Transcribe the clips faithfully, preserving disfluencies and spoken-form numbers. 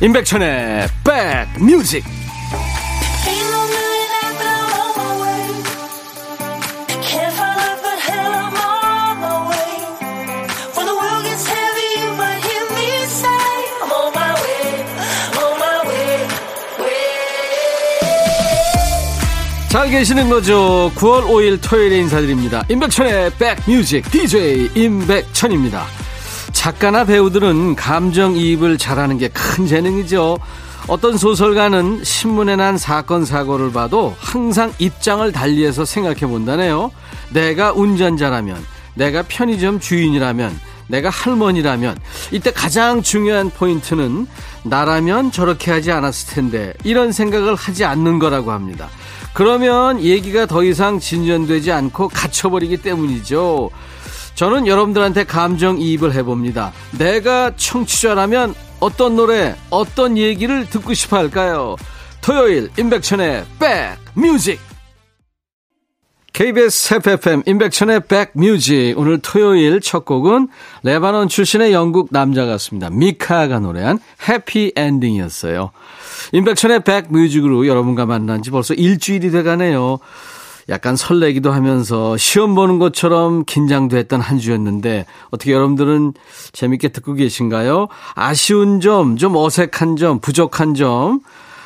임백천의 백뮤직. 잘 계시는 거죠? 구월 오일 토요일에 인사드립니다. 임백천의 백뮤직 디제이 임백천입니다. 작가나 배우들은 감정이입을 잘하는 게 큰 재능이죠. 어떤 소설가는 신문에 난 사건 사고를 봐도 항상 입장을 달리해서 생각해 본다네요. 내가 운전자라면, 내가 편의점 주인이라면, 내가 할머니라면, 이때 가장 중요한 포인트는 나라면 저렇게 하지 않았을 텐데, 이런 생각을 하지 않는 거라고 합니다. 그러면 얘기가 더 이상 진전되지 않고 갇혀버리기 때문이죠. 저는 여러분들한테 감정이입을 해봅니다. 내가 청취자라면 어떤 노래, 어떤 얘기를 듣고 싶어 할까요? 토요일 임백천의 백뮤직. 케이비에스 에프에프엠 임백천의 백뮤직. 오늘 토요일 첫 곡은 레바논 출신의 영국 남자 가수입니다. 미카가 노래한 해피엔딩이었어요. 임백천의 백뮤직으로 여러분과 만난 지 벌써 일주일이 돼가네요. 약간 설레기도 하면서 시험 보는 것처럼 긴장도 했던 한 주였는데, 어떻게 여러분들은 재밌게 듣고 계신가요? 아쉬운 점, 좀 어색한 점, 부족한 점,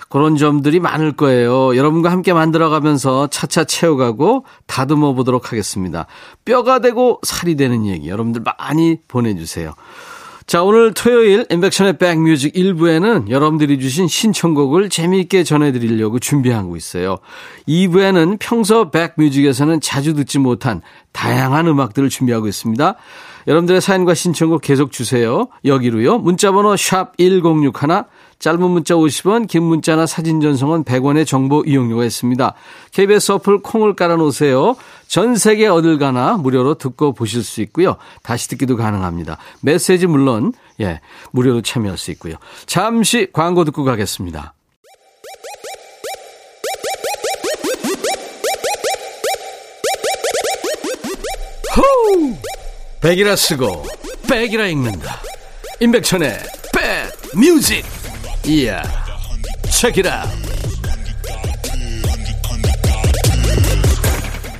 그런 점들이 많을 거예요. 여러분과 함께 만들어가면서 차차 채워가고 다듬어 보도록 하겠습니다. 뼈가 되고 살이 되는 얘기 여러분들 많이 보내주세요. 자, 오늘 토요일 인백션의 백뮤직 일 부에는 여러분들이 주신 신청곡을 재미있게 전해드리려고 준비하고 있어요. 이 부에는 평소 백뮤직에서는 자주 듣지 못한 다양한 음악들을 준비하고 있습니다. 여러분들의 사연과 신청곡 계속 주세요. 여기로요. 문자번호 샵 천육십일, 짧은 문자 오십 원, 긴 문자나 사진 전송은 백 원의 정보 이용료가 있습니다. 케이비에스 어플 콩을 깔아놓으세요. 전 세계 어딜 가나 무료로 듣고 보실 수 있고요. 다시 듣기도 가능합니다. 메시지 물론 예 무료로 참여할 수 있고요. 잠시 광고 듣고 가겠습니다. 호우! 백이라 쓰고 백이라 읽는다. 임백천의 백뮤직. 이야, 체키라.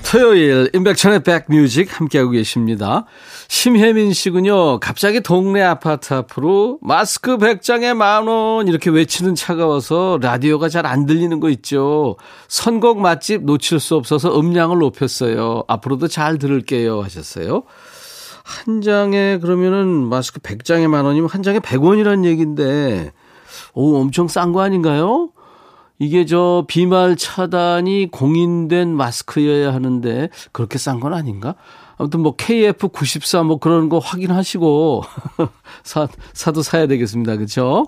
토요일 임백천의 백뮤직 함께하고 계십니다. 심혜민 씨군요. 갑자기 동네 아파트 앞으로 마스크 백 장에 만 원 이렇게 외치는 차가 와서 라디오가 잘 안 들리는 거 있죠. 선곡 맛집 놓칠 수 없어서 음량을 높였어요. 앞으로도 잘 들을게요 하셨어요. 한 장에 그러면은 마스크 백 장에 만 원이면 한 장에 백 원이란 얘기인데, 오, 엄청 싼 거 아닌가요? 이게 저 비말 차단이 공인된 마스크여야 하는데 그렇게 싼 건 아닌가? 아무튼 뭐 케이에프 구십사 뭐 그런 거 확인하시고 사, 사도 사야 되겠습니다. 그렇죠?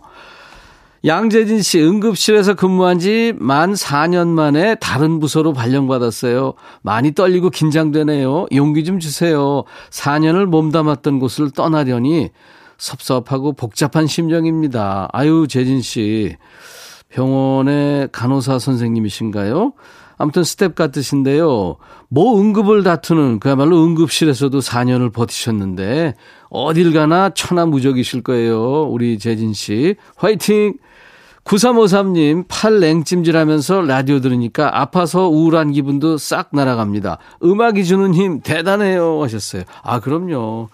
양재진 씨, 응급실에서 근무한 지 만 사 년 만에 다른 부서로 발령받았어요. 많이 떨리고 긴장되네요. 용기 좀 주세요. 사 년을 몸담았던 곳을 떠나려니 섭섭하고 복잡한 심정입니다. 아유, 재진 씨, 병원의 간호사 선생님이신가요? 아무튼 스텝 같으신데요. 뭐 응급을 다투는, 그야말로 응급실에서도 사 년을 버티셨는데 어딜 가나 천하무적이실 거예요. 우리 재진 씨, 화이팅! 구삼오삼 님, 팔 냉찜질하면서 라디오 들으니까 아파서 우울한 기분도 싹 날아갑니다. 음악이 주는 힘 대단해요 하셨어요. 아, 그럼요.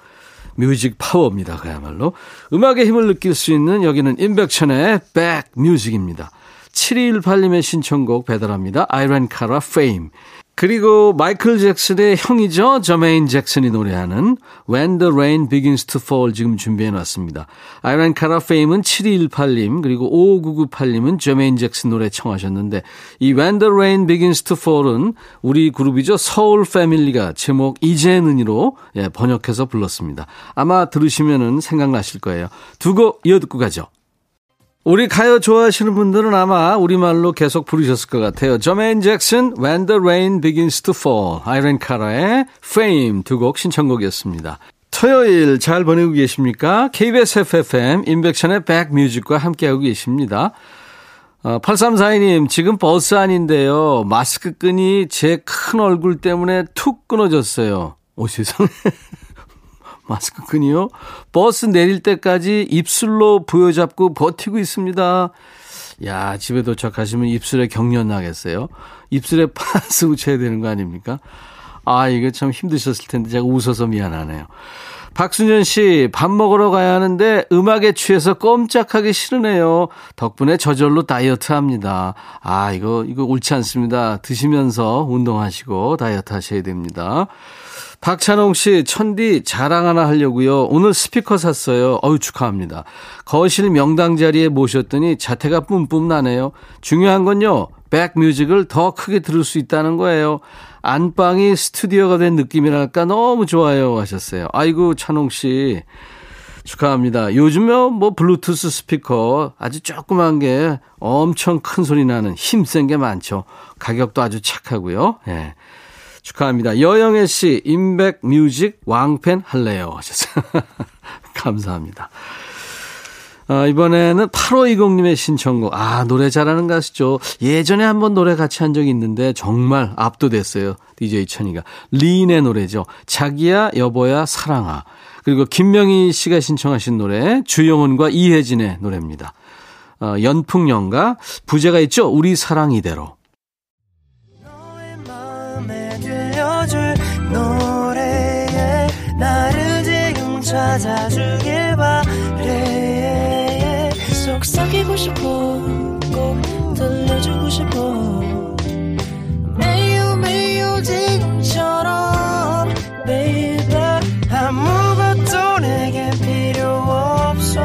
뮤직 파워입니다. 그야말로 음악의 힘을 느낄 수 있는 여기는 임백천의 백뮤직입니다. 칠이일팔 님의 신청곡 배달합니다. 아이런 카라 페임. 그리고 마이클 잭슨의 형이죠. 저메인 잭슨이 노래하는 When the Rain Begins to Fall 지금 준비해놨습니다. 아이런 카라 페임은 칠이일팔 님, 그리고 오오구구팔 님은 저메인 잭슨 노래 청하셨는데, 이 When the Rain Begins to Fall은 우리 그룹이죠. 서울 패밀리가 제목 이제의 눈이로 예, 번역해서 불렀습니다. 아마 들으시면은 생각나실 거예요. 두 곡 이어듣고 가죠. 우리 가요 좋아하시는 분들은 아마 우리말로 계속 부르셨을 것 같아요. 저메인 잭슨, When the Rain Begins to Fall, 아이런 카라의 Fame 두 곡 신청곡이었습니다. 토요일 잘 보내고 계십니까? 케이비에스 에프에프엠 임백천의 백뮤직과 함께하고 계십니다. 팔삼사이 님, 지금 버스 안인데요. 마스크 끈이 제 큰 얼굴 때문에 툭 끊어졌어요. 오, 세상에. 마스크끈이요? 버스 내릴 때까지 입술로 부여잡고 버티고 있습니다. 야, 집에 도착하시면 입술에 경련 나겠어요. 입술에 파스 붙여야 되는 거 아닙니까? 아, 이거 참 힘드셨을 텐데 제가 웃어서 미안하네요. 박순현 씨, 밥 먹으러 가야 하는데 음악에 취해서 꼼짝하기 싫으네요. 덕분에 저절로 다이어트 합니다. 아, 이거, 이거 옳지 않습니다. 드시면서 운동하시고 다이어트 하셔야 됩니다. 박찬홍 씨, 천디 자랑 하나 하려고요. 오늘 스피커 샀어요. 어우, 축하합니다. 거실 명당 자리에 모셨더니 자태가 뿜뿜 나네요. 중요한 건요, 백뮤직을 더 크게 들을 수 있다는 거예요. 안방이 스튜디오가 된 느낌이랄까 너무 좋아요 하셨어요. 아이고, 찬홍 씨 축하합니다. 요즘에 뭐 블루투스 스피커 아주 조그만 게 엄청 큰 소리 나는 힘센 게 많죠. 가격도 아주 착하고요. 예. 축하합니다. 여영애 씨, 인백 뮤직 왕팬 할래요 하셨어요. 감사합니다. 아, 이번에는 팔오이공님의 신청곡. 아, 노래 잘하는 가수죠. 예전에 한번 노래 같이 한 적이 있는데 정말 압도됐어요. 디제이 천이가. 리인의 노래죠. 자기야 여보야 사랑아. 그리고 김명희 씨가 신청하신 노래 주영훈과 이혜진의 노래입니다. 어, 연풍연가 부제가 있죠. 우리 사랑 이대로. 너의 마음에 들려줄 노래에 나를 지금 찾아주길 바래. 속삭이고 싶어 꼭 들려주고 싶어 매우 매우 지금처럼 baby 아무것도 내게 필요 없어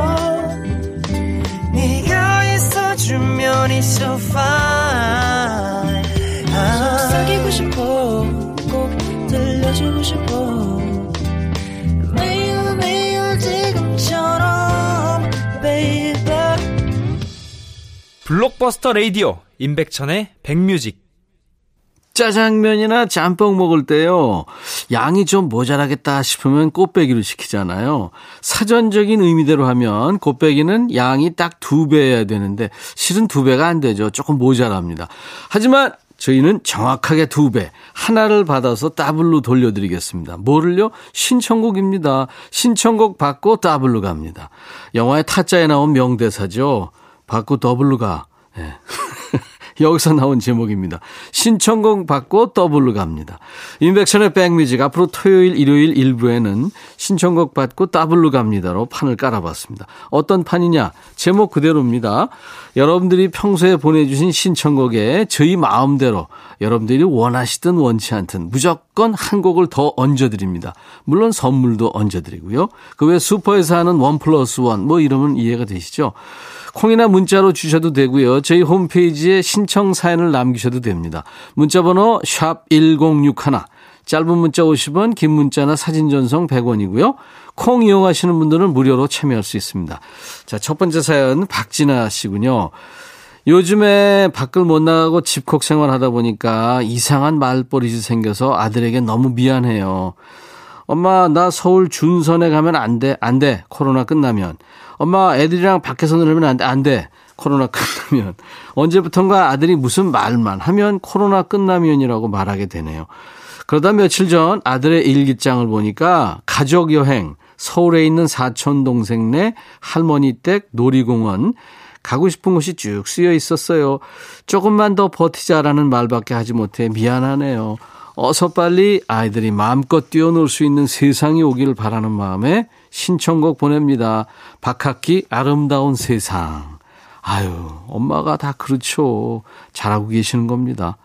네가 있어주면 it's so fine 아. 속삭이고 싶어 꼭 들려주고 싶어 매우 매우 지금처럼 baby 블록버스터 라디오 임백천의 백뮤직. 짜장면이나 짬뽕 먹을 때요, 양이 좀 모자라겠다 싶으면 꽃배기로 시키잖아요. 사전적인 의미대로 하면 꽃배기는 양이 딱 두 배여야 되는데 실은 두 배가 안 되죠. 조금 모자랍니다. 하지만 저희는 정확하게 두 배, 하나를 받아서 더블로 돌려드리겠습니다. 뭐를요? 신청곡입니다. 신청곡 받고 더블로 갑니다. 영화의 타짜에 나온 명대사죠. 받고 더블로 가. 네. 여기서 나온 제목입니다. 신청곡 받고 더블로 갑니다. 인백션의 백뮤직. 앞으로 토요일 일요일 일부에는 신청곡 받고 더블로 갑니다로 판을 깔아봤습니다. 어떤 판이냐, 제목 그대로입니다. 여러분들이 평소에 보내주신 신청곡에 저희 마음대로 여러분들이 원하시든 원치 않든 무조건 한 곡을 더 얹어드립니다. 물론 선물도 얹어드리고요. 그 외 슈퍼에서 하는 원 플러스 원 뭐 이러면 이해가 되시죠. 콩이나 문자로 주셔도 되고요. 저희 홈페이지에 신청 사연을 남기셔도 됩니다. 문자번호 샵 천육십일, 짧은 문자 오십 원, 긴 문자나 사진 전송 백 원이고요. 콩 이용하시는 분들은 무료로 참여할 수 있습니다. 자, 첫 번째 사연 박진아 씨군요. 요즘에 밖을 못 나가고 집콕 생활하다 보니까 이상한 말버릇이 생겨서 아들에게 너무 미안해요. 엄마, 나 서울 준선에 가면 안 돼. 안 돼. 코로나 끝나면. 엄마, 애들이랑 밖에서 놀면 안 돼. 안 돼. 코로나 끝나면. 언제부턴가 아들이 무슨 말만 하면 코로나 끝나면이라고 말하게 되네요. 그러다 며칠 전 아들의 일기장을 보니까 가족 여행, 서울에 있는 사촌 동생네, 할머니 댁, 놀이공원, 가고 싶은 곳이 쭉 쓰여 있었어요. 조금만 더 버티자라는 말밖에 하지 못해 미안하네요. 어서 빨리 아이들이 마음껏 뛰어놀 수 있는 세상이 오길 바라는 마음에 신청곡 보냅니다. 박학기 아름다운 세상. 아유, 엄마가 다 그렇죠. 잘하고 계시는 겁니다.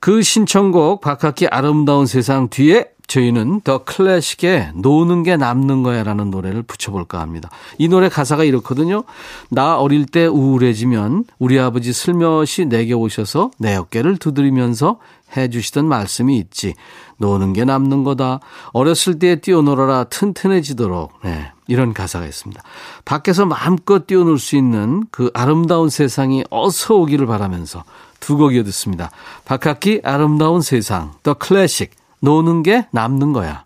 그 신청곡 박학기 아름다운 세상 뒤에 저희는 더 클래식의 노는 게 남는 거야 라는 노래를 붙여볼까 합니다. 이 노래 가사가 이렇거든요. 나 어릴 때 우울해지면 우리 아버지 슬며시 내게 오셔서 내 어깨를 두드리면서 해주시던 말씀이 있지. 노는 게 남는 거다. 어렸을 때 뛰어놀아라 튼튼해지도록. 네, 이런 가사가 있습니다. 밖에서 마음껏 뛰어놀 수 있는 그 아름다운 세상이 어서 오기를 바라면서 두 곡 이어듣습니다. 박학기 아름다운 세상, 더 클래식, 노는 게 남는 거야.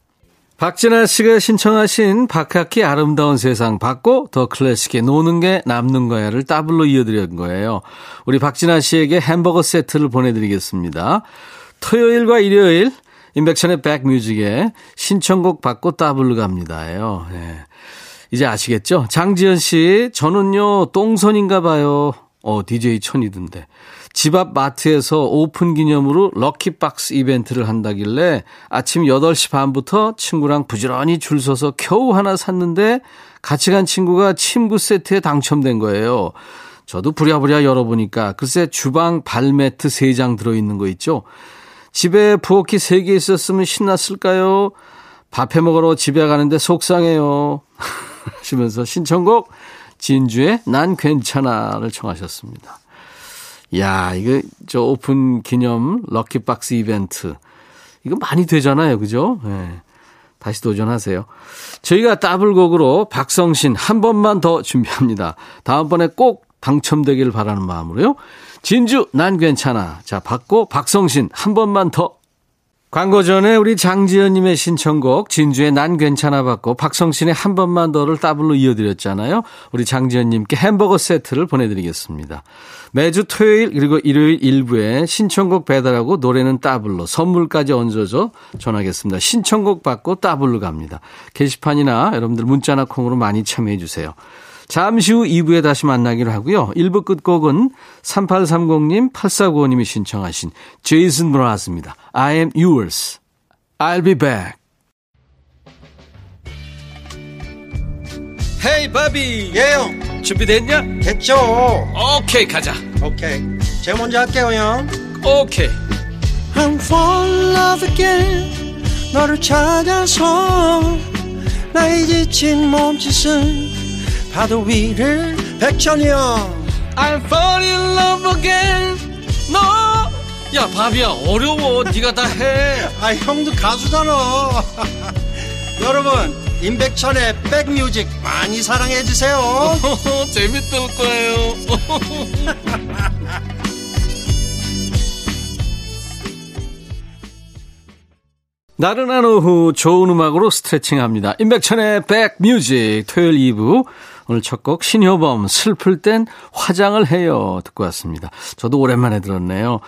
박진아 씨가 신청하신 박학기 아름다운 세상 받고 더 클래식의 노는 게 남는 거야를 더블로 이어드린 거예요. 우리 박진아 씨에게 햄버거 세트를 보내드리겠습니다. 토요일과 일요일 임백천의 백뮤직에 신청곡 받고 따블로 갑니다예요. 네. 이제 아시겠죠? 장지연 씨, 저는요 똥손인가 봐요. 어, 디제이 천이던데. 집 앞 마트에서 오픈 기념으로 럭키박스 이벤트를 한다길래 아침 여덟 시 반부터 친구랑 부지런히 줄 서서 겨우 하나 샀는데 같이 간 친구가 침구 세트에 당첨된 거예요. 저도 부랴부랴 열어보니까 글쎄 주방 발매트 세 장 들어있는 거 있죠. 집에 부엌이 세 개 있었으면 신났을까요? 밥해 먹으러 집에 가는데 속상해요. 하시면서 신청곡 진주의 난 괜찮아를 청하셨습니다. 이야, 이거 저 오픈 기념 럭키박스 이벤트 이거 많이 되잖아요, 그죠? 네. 다시 도전하세요. 저희가 따블곡으로 박성신 한 번만 더 준비합니다. 다음번에 꼭 당첨되길 바라는 마음으로요. 진주 난 괜찮아. 자, 받고 박성신 한 번만 더. 광고 전에 우리 장지연님의 신청곡 진주의 난 괜찮아 받고 박성신의 한 번만 더를 따블로 이어드렸잖아요. 우리 장지연님께 햄버거 세트를 보내드리겠습니다. 매주 토요일 그리고 일요일 일부에 신청곡 배달하고 노래는 따블로 선물까지 얹어서 전하겠습니다. 신청곡 받고 따블로 갑니다. 게시판이나 여러분들 문자나 콩으로 많이 참여해 주세요. 잠시 후 이 부에 다시 만나기로 하고요. 일 부 끝곡은 삼팔삼공님, 팔사구오님이 신청하신 제이슨 브라스입니다. I am yours. I'll be back. Hey, 바비. 예영. Yeah. 준비됐냐? 됐죠. 오케이, okay, 가자. 오케이. Okay. 제가 먼저 할게요, 형. 오케이. Okay. I'm falling in love again. 너를 찾아서 나의 지친 몸짓은 파도 위를 백천이 형 I'm falling in love again 너 no. 야 바비야 어려워 네가 다 해. 아 형도 가수잖아. 여러분 임백천의 백뮤직 많이 사랑해 주세요. 재밌을 거예요. 나른한 오후 좋은 음악으로 스트레칭합니다. 임백천의 백뮤직 토요일 이 부 오늘 첫 곡 신효범 슬플 땐 화장을 해요 듣고 왔습니다. 저도 오랜만에 들었네요.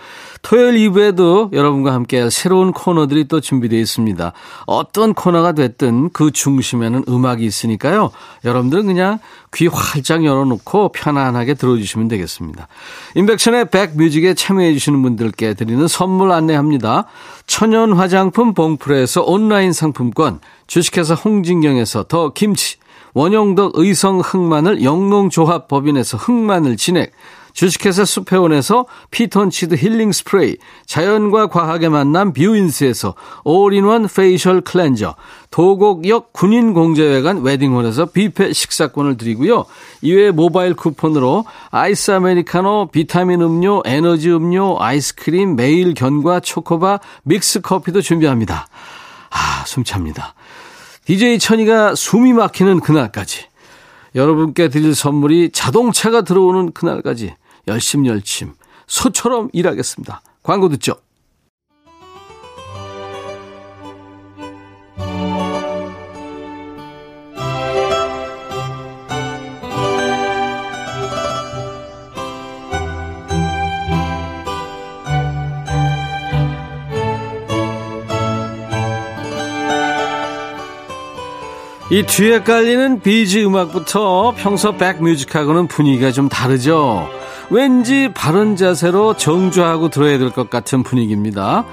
토요일 이 부에도 여러분과 함께 새로운 코너들이 또 준비되어 있습니다. 어떤 코너가 됐든 그 중심에는 음악이 있으니까요. 여러분들은 그냥 귀 활짝 열어놓고 편안하게 들어주시면 되겠습니다. 인백션의 백뮤직에 참여해 주시는 분들께 드리는 선물 안내합니다. 천연 화장품 봉프레에서 온라인 상품권, 주식회사 홍진경에서 더 김치, 원용덕 의성 흑마늘 영농조합법인에서 흑마늘 진액, 주식회사 수페온에서 피톤치드 힐링 스프레이, 자연과 과학의 만남 뷰인스에서 올인원 페이셜 클렌저, 도곡역 군인공제회관 웨딩홀에서 뷔페 식사권을 드리고요. 이외에 모바일 쿠폰으로 아이스 아메리카노, 비타민 음료, 에너지 음료, 아이스크림, 매일 견과, 초코바, 믹스 커피도 준비합니다. 아, 숨찹니다. 디제이 천이가 숨이 막히는 그날까지, 여러분께 드릴 선물이 자동차가 들어오는 그날까지 열심열심 소처럼 일하겠습니다. 광고 듣죠. 이 뒤에 깔리는 비지 음악부터 평소 백뮤직하고는 분위기가 좀 다르죠. 왠지 바른 자세로 정주하고 들어야 될 것 같은 분위기입니다.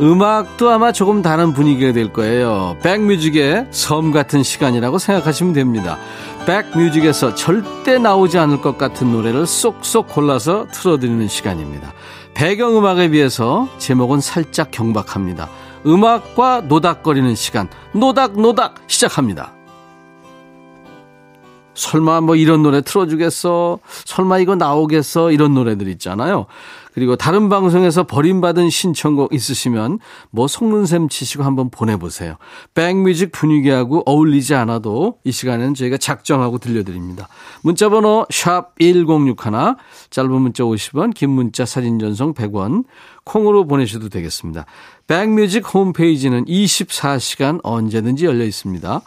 음악도 아마 조금 다른 분위기가 될 거예요. 백뮤직의 섬 같은 시간이라고 생각하시면 됩니다. 백뮤직에서 절대 나오지 않을 것 같은 노래를 쏙쏙 골라서 틀어드리는 시간입니다. 배경음악에 비해서 제목은 살짝 경박합니다. 음악과 노닥거리는 시간, 노닥노닥 시작합니다. 설마 뭐 이런 노래 틀어주겠어? 설마 이거 나오겠어? 이런 노래들 있잖아요. 그리고 다른 방송에서 버림받은 신청곡 있으시면 뭐 속는 셈 치시고 한번 보내보세요. 백뮤직 분위기하고 어울리지 않아도 이 시간에는 저희가 작정하고 들려드립니다. 문자번호 샵 천육십일, 짧은 문자 오십 원, 긴 문자 사진 전송 백 원, 콩으로 보내셔도 되겠습니다. 백뮤직 홈페이지는 이십사 시간 언제든지 열려 있습니다.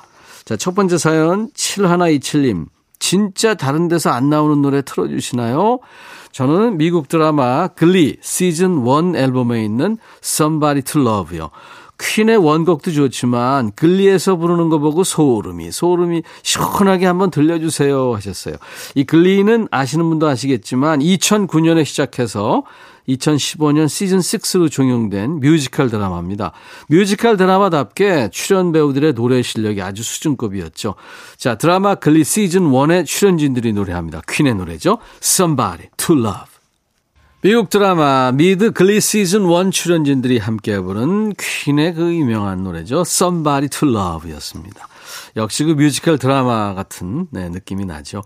자, 첫 번째 사연 칠천백이십칠님. 진짜 다른 데서 안 나오는 노래 틀어주시나요? 저는 미국 드라마 글리 시즌 일 앨범에 있는 Somebody to Love요. 퀸의 원곡도 좋지만 글리에서 부르는 거 보고 소름이 소름이 시원하게 한번 들려주세요 하셨어요. 이 글리는 아시는 분도 아시겠지만 이천구 년에 시작해서 이천십오 년 시즌 식스로 종영된 뮤지컬 드라마입니다. 뮤지컬 드라마답게 출연 배우들의 노래 실력이 아주 수준급이었죠. 자, 드라마 글리 시즌 원의 출연진들이 노래합니다. 퀸의 노래죠. Somebody to Love. 미국 드라마 미드 글리 시즌 원 출연진들이 함께 부른 퀸의 그 유명한 노래죠. Somebody to Love 였습니다. 역시 그 뮤지컬 드라마 같은 네, 느낌이 나죠.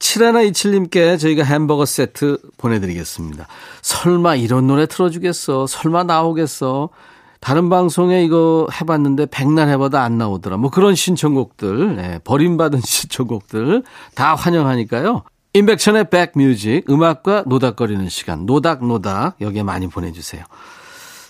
칠일이칠님께 저희가 햄버거 세트 보내드리겠습니다. 설마 이런 노래 틀어주겠어? 설마 나오겠어? 다른 방송에 이거 해봤는데 백날 해봐도 안 나오더라. 뭐 그런 신청곡들, 네, 버림받은 신청곡들 다 환영하니까요. 임백천의 백뮤직, 음악과 노닥거리는 시간, 노닥노닥 여기에 많이 보내주세요.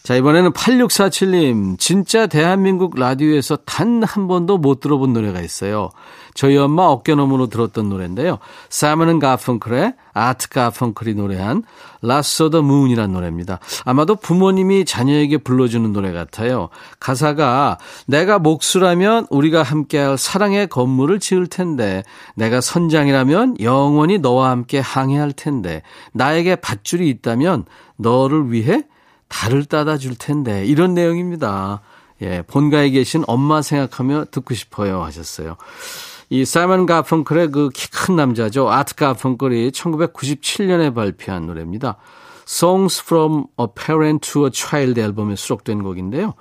자, 이번에는 팔육사칠님, 진짜 대한민국 라디오에서 단 한 번도 못 들어본 노래가 있어요. 저희 엄마 어깨너머로 들었던 노래인데요. 사이먼 가펑클의 아트 가펑클이 노래한 Last of the Moon이라는 노래입니다. 아마도 부모님이 자녀에게 불러주는 노래 같아요. 가사가 내가 목수라면 우리가 함께할 사랑의 건물을 지을 텐데, 내가 선장이라면 영원히 너와 함께 항해할 텐데, 나에게 밧줄이 있다면 너를 위해 달을 따다 줄 텐데, 이런 내용입니다. 예, 본가에 계신 엄마 생각하며 듣고 싶어요 하셨어요. 이 사이먼 가펑클의 그 키 큰 남자죠. 아트 가펑클이 천구백구십칠 년에 발표한 노래입니다. Songs from a Parent to a Child 앨범에 수록된 곡인데요.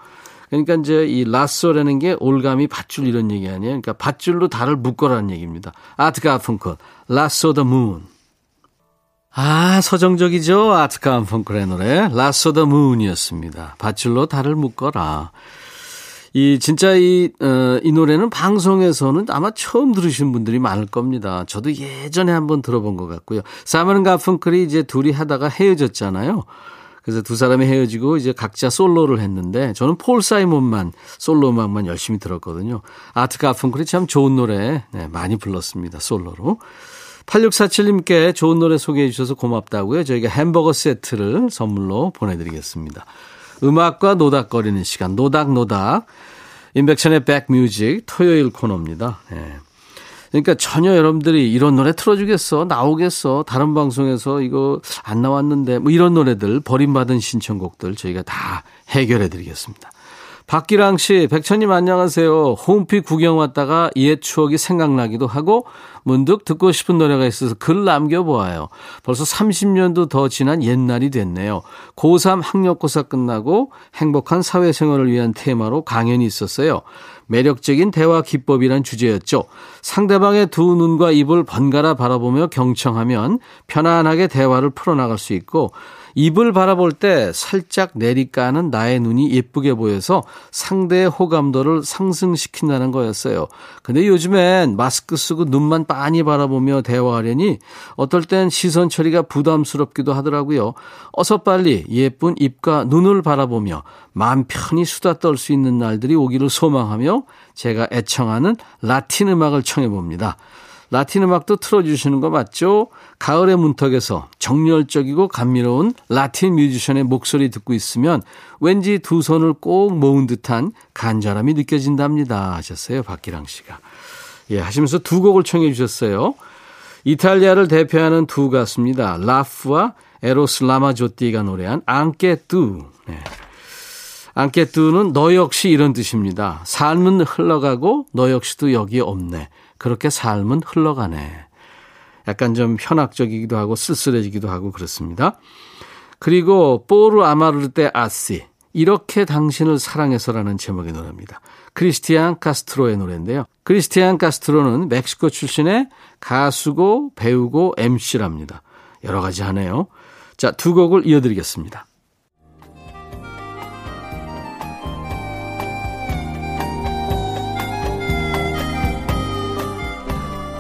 그러니까 이제 이 라쏘라는 게 올가미 밧줄 이런 얘기 아니에요. 그러니까 밧줄로 달을 묶어라는 얘기입니다. 아트 가펑클, Lasso the Moon. 아, 서정적이죠. 아트 가펑클의 노래 Lasso the Moon이었습니다. 밧줄로 달을 묶어라. 이 진짜 이, 어, 이 노래는 방송에서는 아마 처음 들으신 분들이 많을 겁니다. 저도 예전에 한번 들어본 것 같고요. 사이먼 가펑클이 이제 둘이 하다가 헤어졌잖아요. 그래서 두 사람이 헤어지고 이제 각자 솔로를 했는데, 저는 폴 사이먼만 솔로 음악만 열심히 들었거든요. 아트 가펑클이 참 좋은 노래 네, 많이 불렀습니다. 솔로로. 팔육사칠님께 좋은 노래 소개해 주셔서 고맙다고요. 저희가 햄버거 세트를 선물로 보내드리겠습니다. 음악과 노닥거리는 시간, 노닥노닥. 임백천의 백뮤직 토요일 코너입니다. 예. 그러니까 전혀 여러분들이 이런 노래 틀어주겠어, 나오겠어, 다른 방송에서 이거 안 나왔는데 뭐 이런 노래들, 버림받은 신청곡들 저희가 다 해결해 드리겠습니다. 박기랑 씨, 백천님 안녕하세요. 홈피 구경 왔다가 옛 추억이 생각나기도 하고 문득 듣고 싶은 노래가 있어서 글 남겨보아요. 벌써 삼십 년도 더 지난 옛날이 됐네요. 고삼 학력고사 끝나고 행복한 사회생활을 위한 테마로 강연이 있었어요. 매력적인 대화 기법이란 주제였죠. 상대방의 두 눈과 입을 번갈아 바라보며 경청하면 편안하게 대화를 풀어나갈 수 있고, 입을 바라볼 때 살짝 내리까는 나의 눈이 예쁘게 보여서 상대의 호감도를 상승시킨다는 거였어요. 근데 요즘엔 마스크 쓰고 눈만 빤히 바라보며 대화하려니 어떨 땐 시선 처리가 부담스럽기도 하더라고요. 어서 빨리 예쁜 입과 눈을 바라보며 마음 편히 수다 떨 수 있는 날들이 오기를 소망하며 제가 애청하는 라틴 음악을 청해봅니다. 라틴 음악도 틀어주시는 거 맞죠? 가을의 문턱에서 정열적이고 감미로운 라틴 뮤지션의 목소리 듣고 있으면 왠지 두 손을 꼭 모은 듯한 간절함이 느껴진답니다 하셨어요. 박기랑 씨가. 예, 하시면서 두 곡을 청해 주셨어요. 이탈리아를 대표하는 두 가수입니다. 라프와 에로스 라마조띠가 노래한 앙케뚜. 네. 앙케뚜는 너 역시 이런 뜻입니다. 삶은 흘러가고 너 역시도 여기 없네. 그렇게 삶은 흘러가네. 약간 좀 현악적이기도 하고 쓸쓸해지기도 하고 그렇습니다. 그리고 뽀르 아마르테 아시, 이렇게 당신을 사랑해서라는 제목의 노래입니다. 크리스티안 카스트로의 노래인데요. 크리스티안 카스트로는 멕시코 출신의 가수고 배우고 엠씨랍니다. 여러 가지 하네요. 자, 두 곡을 이어드리겠습니다.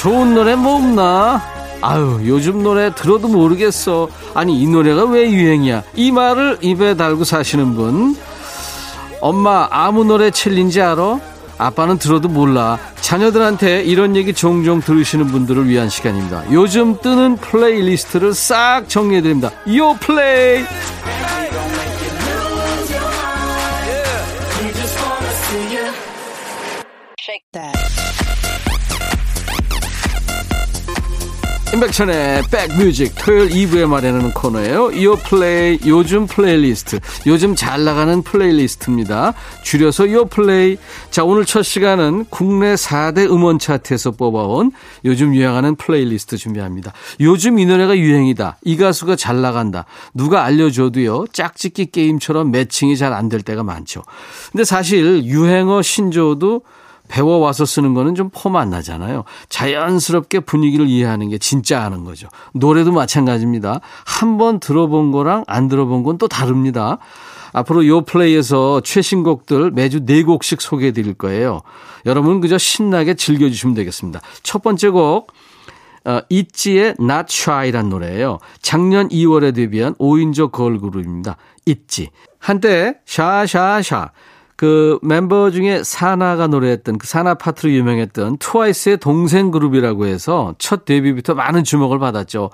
좋은 노래 뭐 없나? 아유, 요즘 노래 들어도 모르겠어. 아니, 이 노래가 왜 유행이야? 이 말을 입에 달고 사시는 분. 엄마, 아무 노래 챌린지 알아? 아빠는 들어도 몰라. 자녀들한테 이런 얘기 종종 들으시는 분들을 위한 시간입니다. 요즘 뜨는 플레이리스트를 싹 정리해드립니다. 요 플레이! 임백천의 백뮤직 토요일 이 부에 마련하는 코너예요. 요 플레이, 요즘 플레이리스트, 요즘 잘 나가는 플레이리스트입니다. 줄여서 요 플레이. 자, 오늘 첫 시간은 국내 사 대 음원 차트에서 뽑아온 요즘 유행하는 플레이리스트 준비합니다. 요즘 이 노래가 유행이다, 이 가수가 잘 나간다, 누가 알려줘도요 짝짓기 게임처럼 매칭이 잘 안 될 때가 많죠. 근데 사실 유행어 신조어도 배워와서 쓰는 거는 좀 폼 안 나잖아요. 자연스럽게 분위기를 이해하는 게 진짜 아는 거죠. 노래도 마찬가지입니다. 한번 들어본 거랑 안 들어본 건 또 다릅니다. 앞으로 요 플레이에서 최신곡들 매주 네 곡씩 소개해 드릴 거예요. 여러분은 그저 신나게 즐겨주시면 되겠습니다. 첫 번째 곡, 어, 잇지의 Not Shy란 노래예요. 작년 이월에 데뷔한 오 인조 걸그룹입니다. 잇지. 한때 샤샤샤. 그 멤버 중에 사나가 노래했던, 그 사나 파트로 유명했던 트와이스의 동생 그룹이라고 해서 첫 데뷔부터 많은 주목을 받았죠.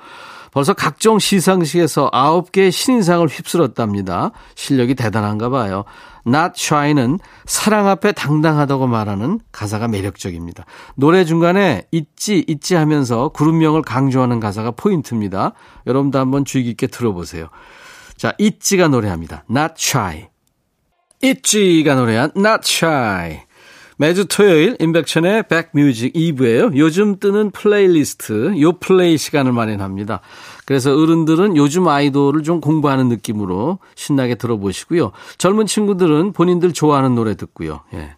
벌써 각종 시상식에서 아홉 개의 신인상을 휩쓸었답니다. 실력이 대단한가 봐요. Not Shy는 사랑 앞에 당당하다고 말하는 가사가 매력적입니다. 노래 중간에 있지 있지 하면서 그룹명을 강조하는 가사가 포인트입니다. 여러분도 한번 주의 깊게 들어보세요. 자, 있지가 노래합니다. Not Shy. 잇지가 노래한 Not Shy. 매주 토요일 임백천의 백뮤직 이 부예요. 요즘 뜨는 플레이리스트, 요 플레이 시간을 마련합니다. 그래서 어른들은 요즘 아이돌을 좀 공부하는 느낌으로 신나게 들어보시고요. 젊은 친구들은 본인들 좋아하는 노래 듣고요. 예.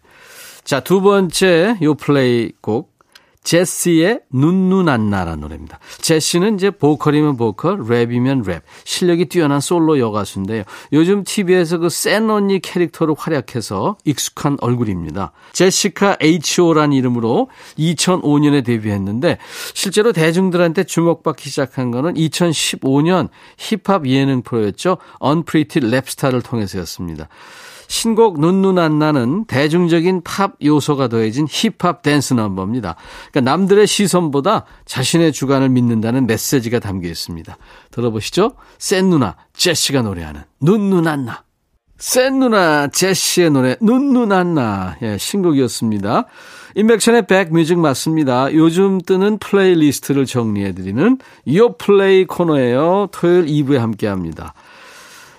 자, 두 번째 요 플레이 곡, 제시의 눈누난나라는 노래입니다. 제시는 이제 보컬이면 보컬, 랩이면 랩, 실력이 뛰어난 솔로 여가수인데요. 요즘 티비에서 그 센 언니 캐릭터로 활약해서 익숙한 얼굴입니다. 제시카 에이치오라는 이름으로 이천오년에 데뷔했는데 실제로 대중들한테 주목받기 시작한 거는 이천십오년 힙합 예능 프로였죠. 언프리티 랩스타를 통해서였습니다. 신곡 눈누난나는 대중적인 팝 요소가 더해진 힙합 댄스 넘버입니다. 그러니까 남들의 시선보다 자신의 주관을 믿는다는 메시지가 담겨 있습니다. 들어보시죠. 센 누나 제시가 노래하는 눈누난나. 센 누나 제시의 노래 눈누난나. 예, 신곡이었습니다. 인백션의 백뮤직 맞습니다. 요즘 뜨는 플레이리스트를 정리해드리는 요 플레이 코너예요. 토요일 이 부에 함께합니다.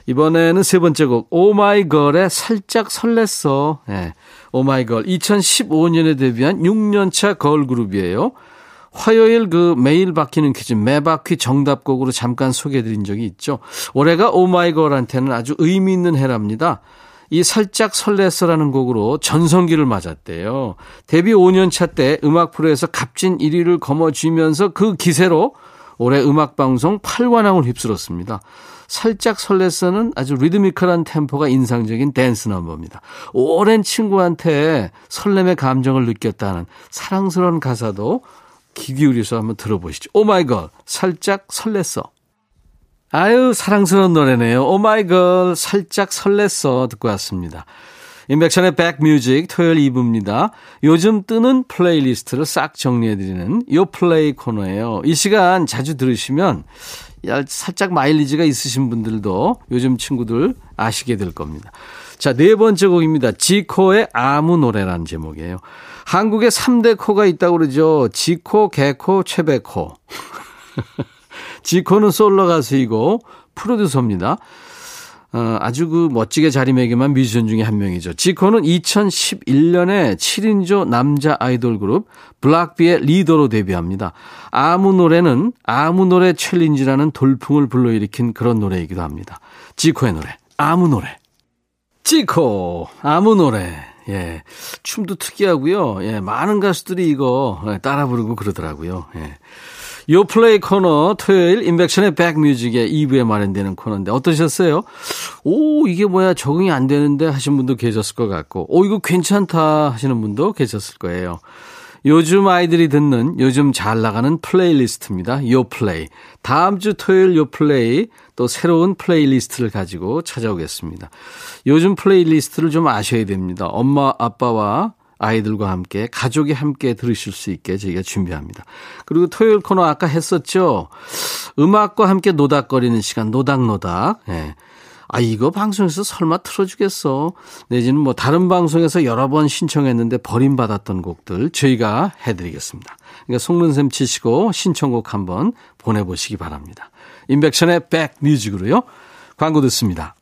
이번에는 세 번째 곡, 오마이걸의 살짝 설렜어. 네, 오마이걸 이천십오년에 데뷔한 육년차 걸그룹이에요. 화요일 그 매일 바뀌는 퀴즈 매바퀴 정답곡으로 잠깐 소개해드린 적이 있죠. 올해가 오마이걸한테는 아주 의미 있는 해랍니다. 이 살짝 설렜어라는 곡으로 전성기를 맞았대요. 데뷔 오년차 때 음악 프로에서 값진 일 위를 거머쥐면서 그 기세로 올해 음악방송 팔관왕을 휩쓸었습니다. 살짝 설렜어는 아주 리드미컬한 템포가 인상적인 댄스 넘버입니다. 오랜 친구한테 설렘의 감정을 느꼈다는 사랑스러운 가사도 귀 기울여서 한번 들어보시죠. 오마이걸 살짝 설렜어. 아유, 사랑스러운 노래네요. 오마이걸 살짝 설렜어 듣고 왔습니다. 인백션의 백뮤직 토요일 이 부입니다. 요즘 뜨는 플레이리스트를 싹 정리해드리는 요 플레이 코너예요. 이 시간 자주 들으시면 살짝 마일리지가 있으신 분들도 요즘 친구들 아시게 될 겁니다. 자, 네 번째 곡입니다. 지코의 아무 노래라는 제목이에요. 한국에 삼 대 코가 있다고 그러죠. 지코, 개코, 최백호. 지코는 솔로 가수이고 프로듀서입니다. 어, 아주 그 멋지게 자리매김한 뮤지션 중에 한 명이죠. 지코는 이천십일년에 칠인조 남자 아이돌 그룹 블락비의 리더로 데뷔합니다. 아무 노래는 아무 노래 챌린지라는 돌풍을 불러일으킨 그런 노래이기도 합니다. 지코의 노래, 아무 노래. 지코, 아무 노래. 예, 춤도 특이하고요. 예, 많은 가수들이 이거 따라 부르고 그러더라고요. 예. 요플레이 코너 토요일 인백션의 백뮤직에 이 부에 마련되는 코너인데 어떠셨어요? 오 이게 뭐야 적응이 안 되는데 하신 분도 계셨을 것 같고 오 이거 괜찮다 하시는 분도 계셨을 거예요. 요즘 아이들이 듣는 요즘 잘 나가는 플레이리스트입니다. 요플레이. 다음 주 토요일 요플레이 또 새로운 플레이리스트를 가지고 찾아오겠습니다. 요즘 플레이리스트를 좀 아셔야 됩니다. 엄마 아빠와 아이들과 함께 가족이 함께 들으실 수 있게 저희가 준비합니다. 그리고 토요일 코너 아까 했었죠. 음악과 함께 노닥거리는 시간 노닥노닥. 네. 아 이거 방송에서 설마 틀어주겠어 내지는 뭐 다른 방송에서 여러 번 신청했는데 버림받았던 곡들 저희가 해드리겠습니다. 그러니까 속는셈 치시고 신청곡 한번 보내보시기 바랍니다. 인백션의 백뮤직으로요. 광고 듣습니다.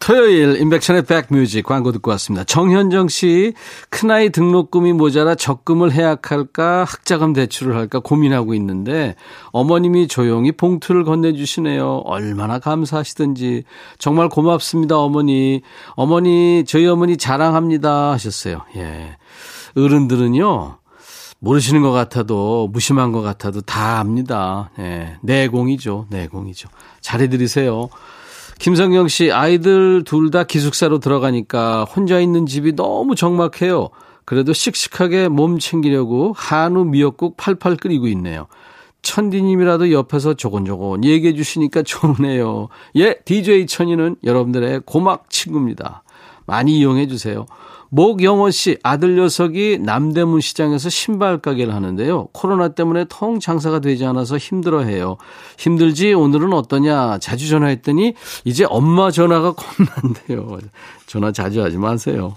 토요일 인백션의 백뮤직 광고 듣고 왔습니다. 정현정 씨 큰아이 등록금이 모자라 적금을 해약할까 학자금 대출을 할까 고민하고 있는데 어머님이 조용히 봉투를 건네주시네요. 얼마나 감사하시든지 정말 고맙습니다. 어머니 어머니 저희 어머니 자랑합니다 하셨어요. 예, 어른들은요 모르시는 것 같아도 무심한 것 같아도 다 압니다. 예, 내공이죠 내공이죠. 잘해드리세요. 김성경 씨 아이들 둘 다 기숙사로 들어가니까 혼자 있는 집이 너무 적막해요. 그래도 씩씩하게 몸 챙기려고 한우 미역국 팔팔 끓이고 있네요. 천디님이라도 옆에서 조곤조곤 얘기해 주시니까 좋네요. 예, 디제이 천이는 여러분들의 고막 친구입니다. 많이 이용해 주세요. 목영호 씨 아들 녀석이 남대문 시장에서 신발 가게를 하는데요. 코로나 때문에 통 장사가 되지 않아서 힘들어해요. 힘들지 오늘은 어떠냐 자주 전화했더니 이제 엄마 전화가 겁난대요. 전화 자주 하지 마세요.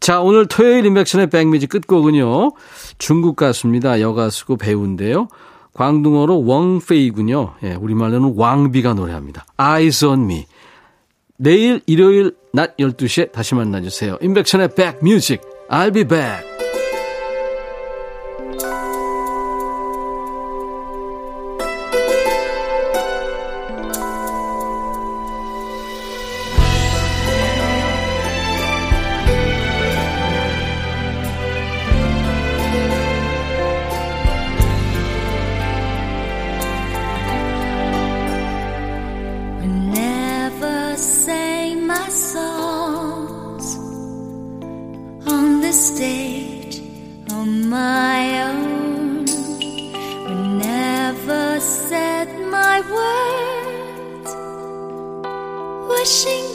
자 오늘 토요일 인백션의 백뮤직 끝곡은요. 중국 가수입니다. 여가수고 배우인데요. 광둥어로 왕페이군요. 예, 우리말로는 왕비가 노래합니다. Eyes on me. 내일 일요일 낮 열두 시에 다시 만나주세요. 인백션의 백뮤직. I'll be back. Wishing